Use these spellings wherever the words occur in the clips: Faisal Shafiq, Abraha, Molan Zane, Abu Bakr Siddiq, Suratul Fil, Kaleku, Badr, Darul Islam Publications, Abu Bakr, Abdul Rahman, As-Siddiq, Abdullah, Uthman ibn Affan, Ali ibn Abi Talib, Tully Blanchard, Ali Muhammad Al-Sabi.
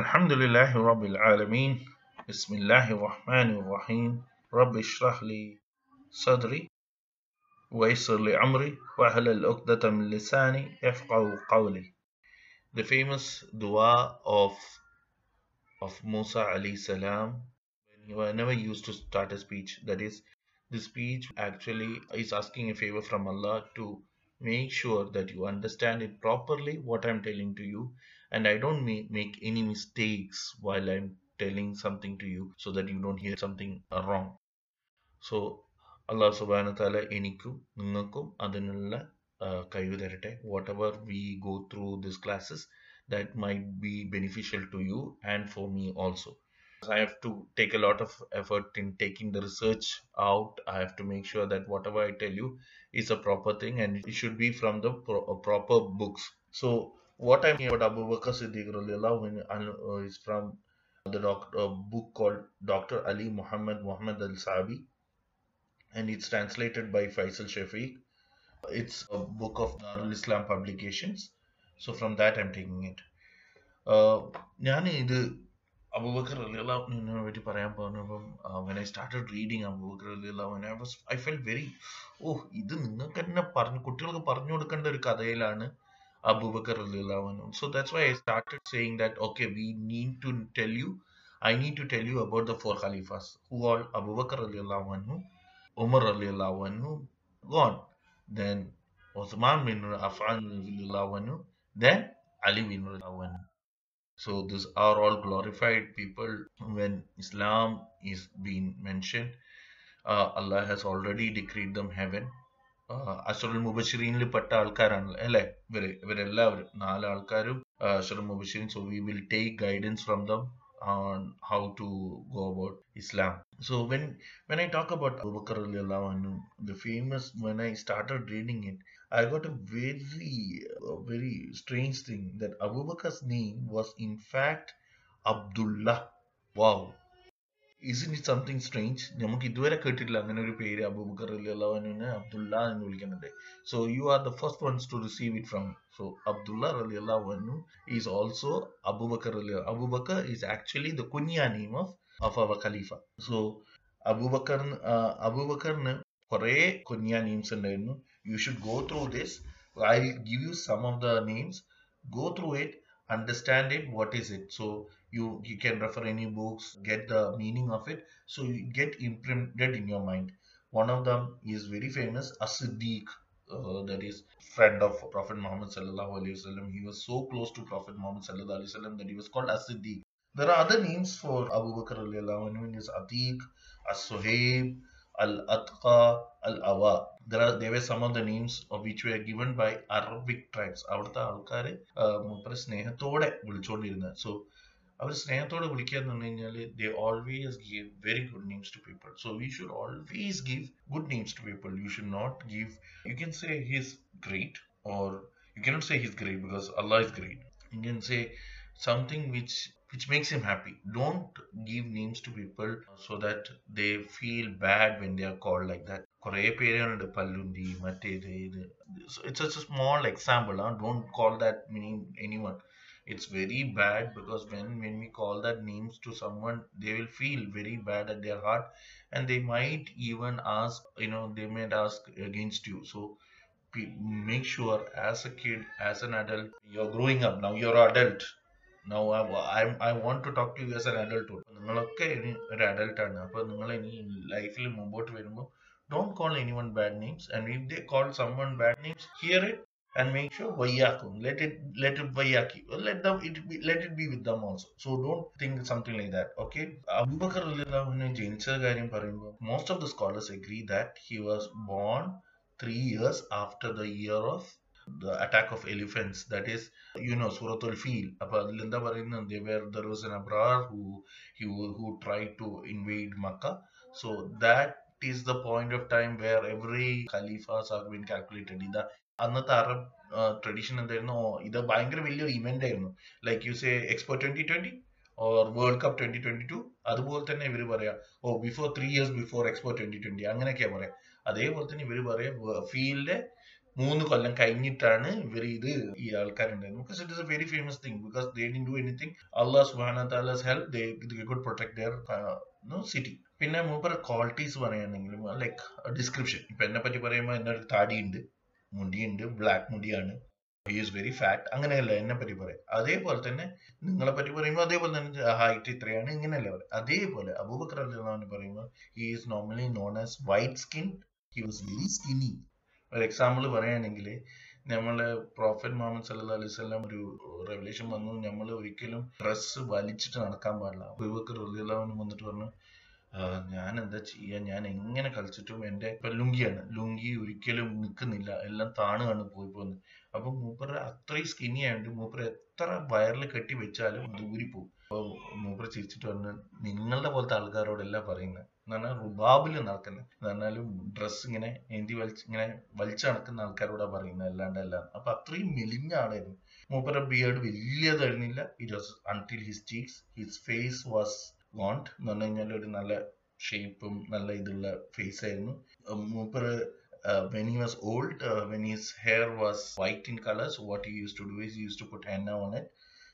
Alhamdulillahi Rabbil Alameen. Bismillahir Rahmanir Rahim. Rabbi Shrah Li Sadri Wa Yassir Li Amri Wahlul 'Uqdatam Min Lisani Yafqahu Qawli. The famous dua of Musa alayhi salam, he never used to start a speech. That is, the speech actually is asking a favor from Allah to make sure that you understand it properly, what I'm telling to you, and I don't make any mistakes while I'm telling something to you, so that you don't hear something wrong. So Allah subhanahu wa ta'ala enikkum ningalkkum adanalla kayu tharate. Whatever we go through these classes, that might be beneficial to you and for me also. I have to take a lot of effort in taking the research out. I have to make sure that whatever I tell you is a proper thing, and it should be from the proper books. So what I'm here about Abu Bakr Siddiq is from the book called Dr. Ali Muhammad Al-Sabi, and it's translated by Faisal Shafiq. It's a book of Darul Islam Publications. So from that I'm taking it. Abu Bakr radiallahu, when I started reading Abu Bakr radiallahu, and I felt very, ഇത് നിങ്ങൾക്ക് തന്നെ കുട്ടികൾക്ക് പറഞ്ഞു കൊടുക്കേണ്ട ഒരു കഥയിലാണ് Abu Bakr radiallahu. So that's why I started saying that, okay, I need to tell you about the four Khalifas, who all Abu Bakr radiallahu anhu, Umar radiallahu anhu, gone, then Uthman ibn Affan radiallahu anhu, then Ali ibn Abi Talib. So these are all glorified people. When Islam is being mentioned, Allah has already decreed them heaven. Ashrul Mubashirin li patta alkaran alle everellav naal alkarum Ashrul Mubashirin. So we will take guidance from them on how to go about Islam. So when I talk about Abu Bakr radiallahu anhu, the famous, when I started reading it, I got a very strange thing, that Abu Bakr's name was in fact Abdullah. Wow, isn't it something strange? നമുക്ക് ഇതുവരെ കേട്ടിട്ടില്ല അങ്ങനെ ഒരു പേര് Abu Bakr radiallahu anhu Abdullah എന്ന് വിളിക്കുന്നുണ്ട്. So you are the first ones to receive it from. So Abdullah radiallahu anhu is also Abu Bakr. Abu Bakr is actually the kunya name of our Khalifa. So Abu Bakrne കുറേ കുഞ്ഞ names ഉണ്ടായിരുന്നു. You should go through this. I'll give you some of the names. Go through it, understand it, what is it. So you can refer any books, get the meaning of it, so you get imprinted in your mind. One of them is very famous, As-Siddiq, that is friend of Prophet Muhammad sallallahu alaihi wasallam. He was so close to Prophet Muhammad sallallahu alaihi wasallam that he was called As-Siddiq. There are other names for Abu Bakr radiallahu anhu. Is Atiq, As-Suhaib, Al-Atqa, Al-Awa. There were some of the names of which were given by Arabic tribes. അവിടുത്തെ ആൾക്കാര് മൂപ്പരെ സ്നേഹത്തോടെ വിളിച്ചോണ്ടിരുന്നത്. So അവർ സ്നേഹത്തോടെ വിളിക്കാന്ന് പറഞ്ഞു കഴിഞ്ഞാല് they always give very good names to people. So we should always give good names to people. You should not give, you can say he's great, or you cannot say he's great because Allah is great. You can say something which makes him happy. Don't give names to people so that they feel bad when they are called like that. Kore periyunde pallundi matte idu. So it's just a small example. Don't call that name anyone. It's very bad, because when we call that names to someone, they will feel very bad at their heart, and they might even ask, they might ask against you. So make sure, as a kid, as an adult, you're growing up now, you're an adult. Now I want to talk to you as an adult. നിങ്ങളൊക്കെ ഒരു അഡൽട്ടാണ്. അപ്പൊ നിങ്ങൾ ഇനി ലൈഫിൽ മുമ്പോട്ട് വരുമ്പോൾ don't call anyone bad names, and if they call someone bad names, hear it and make sure വയ്യാക്കും. Let it വയ്യാക്കി, let it be with them also. So don't think something like that, okay? Abu Bakr റളിയല്ലാഹുവിനെ ജനിച്ച കാര്യം പറയുമ്പോൾ most of the scholars agree that he was born 3 years after the year of the attack of elephants, that is, Suratul Fil. There was an Abraha who tried to invade Makkah. So that is the point of time where every Khalifas are being calculated. അന്നത്തെ Arab tradition എന്തായിരുന്നു, ഇത് ഭയങ്കര വലിയൊരു event ആയിരുന്നു. Like you say expo 2020 or World Cup 2022, അതുപോലെ തന്നെ ഇവർ പറയാ ബിഫോർ 3 years before Expo 2020, അങ്ങനെയൊക്കെയാ പറയാ. അതേപോലെ തന്നെ ഇവർ പറയാ ഫീൽഡ് 3 കൊല്ലം കഴിഞ്ഞിട്ടാണ് ഇവർ ഇത് ഈ ആൾക്കാരുണ്ടായത്. Because it is a very famous thing because they didn't do anything. Allah subhanahu wa ta'ala's help they could protect their city. പിന്നെ മൂപ്പർ ക്വാളിറ്റീസ് പറയുകയാണെങ്കിലും ലൈക്ക് ഡിസ്ക്രിപ്ഷൻ, ഇപ്പൊ എന്നെ പറ്റി പറയുമ്പോൾ എന്നെ ഒരു താടിയുണ്ട്, മുടിയുണ്ട്, ബ്ലാക്ക് മുടിയാണ്, ഹി ഈസ് വെരി ഫാറ്റ്, അങ്ങനെയല്ല എന്നെ പറ്റി പറയാം. അതേപോലെ തന്നെ നിങ്ങളെ പറ്റി പറയുമ്പോൾ അതേപോലെ തന്നെ ഹൈറ്റ് ഇത്രയാണ്, ഇങ്ങനെയല്ല പറയാം. അതേപോലെ അബൂബക്കർ റളിയല്ലാഹു പറയുമ്പോൾ he is normally known as white skin, he was very skinny. ഒരു എക്സാമ്പിൾ പറയുകയാണെങ്കിൽ നമ്മള് പ്രോഫറ്റ് മുഹമ്മദ് സല്ലല്ലാഹു അലൈഹി വസല്ലം ഒരു റെവലേഷൻ വന്നു, നമ്മൾ ഒരിക്കലും ഡ്രസ്സ് വലിച്ചിട്ട് നടക്കാൻ പാടില്ല. അബൂബക്കർ റളിയല്ലാഹു അൻഹു വന്നിട്ട് പറഞ്ഞു, ഞാൻ എന്താ ചെയ്യുക, ഞാൻ എങ്ങനെ കളിച്ചിട്ടും എൻ്റെ ഇപ്പം ലുങ്കിയാണ്, ലുങ്കി ഒരിക്കലും നിൽക്കുന്നില്ല, എല്ലാം താണാണ് പോയി പോകുന്നത്. അപ്പം മൂപ്പര് അത്രയും സ്കിന്നി ആയതുകൊണ്ട് മൂപ്പര് എത്ര വയറിൽ കെട്ടി വെച്ചാലും അത് ഊരിപ്പോവും. അപ്പോൾ മൂപ്പര് ചിരിച്ചിട്ട് പറഞ്ഞാൽ നിങ്ങളുടെ പോലത്തെ ആൾക്കാരോടെല്ലാം പറയുന്നത് എന്ന് പറഞ്ഞാൽ റുബാബിൽ നടക്കുന്നത് എന്ന് പറഞ്ഞാലും ഡ്രസ്സ് ഇങ്ങനെ എന്തി ഇങ്ങനെ വലിച്ചു നടക്കുന്ന ആൾക്കാരോടാണ് പറയുന്നത്, അല്ലാണ്ട് അല്ലാതെ. അപ്പം അത്രയും മെലിഞ്ഞ ആളായിരുന്നു. മൂപ്പരുടെ ബിയേർഡ് വലിയതായിരുന്നില്ല, it was until his cheeks, his face was gaunt എന്ന് പറഞ്ഞു കഴിഞ്ഞാൽ ഒരു നല്ല ഷേപ്പും നല്ല ഇതുള്ള ഫേസ് ആയിരുന്നു മൂപ്പര്. When he was old, when his hair was white in color, so what he used to do is he used to put henna on it.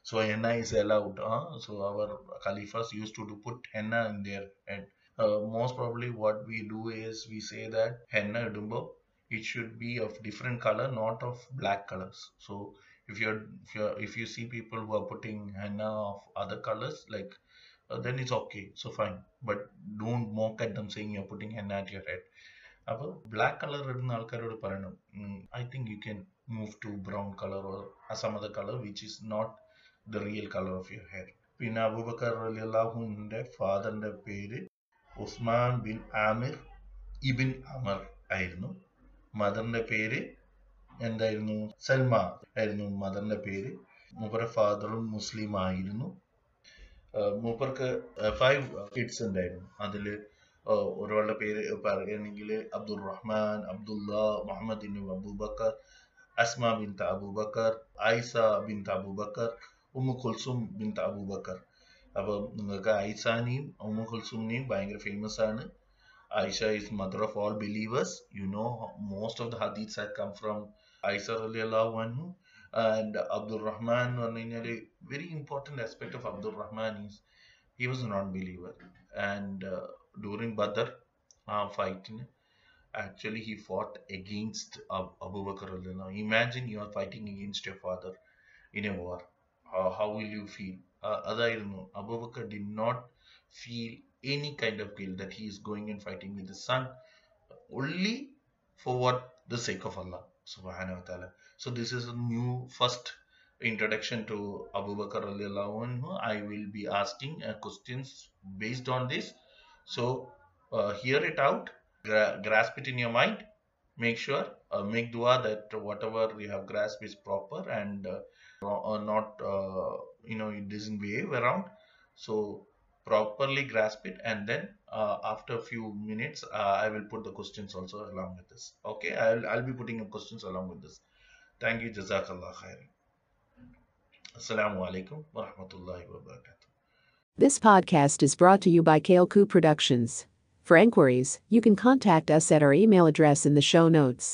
So henna is allowed, so our caliphs used to put henna in their head. Most probably what we do is we say that henna idumbo, it should be of different color, not of black colors. So if you see people who are putting henna of other colors, like then it's okay, so fine, but don't mock at them saying you're putting henna at your head. അപ്പോൾ black colour ഇടുന്ന ആൾക്കാരോട് പറയണം, I think you can move to brown colour or some other colour which is not the real colour of your hair. പിന്നെ Abu Bakr റളിയല്ലാഹുവിൻ്റെ ഫാദറിൻ്റെ പേര് Usman bin Amir ibn Amr ആയിരുന്നു. മദറിൻ്റെ പേര് എന്തായിരുന്നു? സൽമ ആയിരുന്നു മദറിൻ്റെ പേര്. മൂപ്പരുടെ ഫാദറും മുസ്ലിം ആയിരുന്നു. മൂപ്പർക്ക് 5 kids ഉണ്ടായിരുന്നു. അതിൽ ഒരാളുടെ പേര് പറയുകയാണെങ്കിൽ Abdul Rahman, Abdullah, Muhammad ibn Abu Bakr, Asma bint Abu Bakr, Aisha bint Abu Bakr, Umm Kulthum bint Abu Bakr. അപ്പം നിങ്ങൾക്ക് ഐസാനെയും ഉമ്മു കുൽസുമിനെയും ഭയങ്കര ഫേമസ് ആണ്. Aisha is mother of all believers. You know most of the ഹദീസ് ഹാവ് കം ഫ്രം ഐസ റളിയല്ലാഹു അൻഹു. ആൻഡ് അബ്ദുൽ റഹ്മാൻ എന്ന് പറഞ്ഞു കഴിഞ്ഞാൽ very important aspect of Abdul Rahman is he was a non-believer, and during Badr fight actually he fought against Abu Bakr al-Lina. Imagine you are fighting against your father in a war, how will you feel? Adairnu Abu Bakr did not feel any kind of guilt that he is going and fighting with his son, only for what? The sake of Allah subhanahu wa ta'ala. So this is a new first introduction to Abu Bakr radiallahu anhu. I will be asking questions based on this, so hear it out, grasp it in your mind, make sure make dua that whatever you have grasped is proper and not it doesn't behave around. So properly grasp it, and then after a few minutes I will put the questions also along with this. Okay, I'll be putting up questions along with this. Thank you. Jazakallah khair. Assalamu alaikum wa rahmatullahi wa barakatuh. This podcast is brought to you by Kaleku Productions. For inquiries, you can contact us at our email address in the show notes.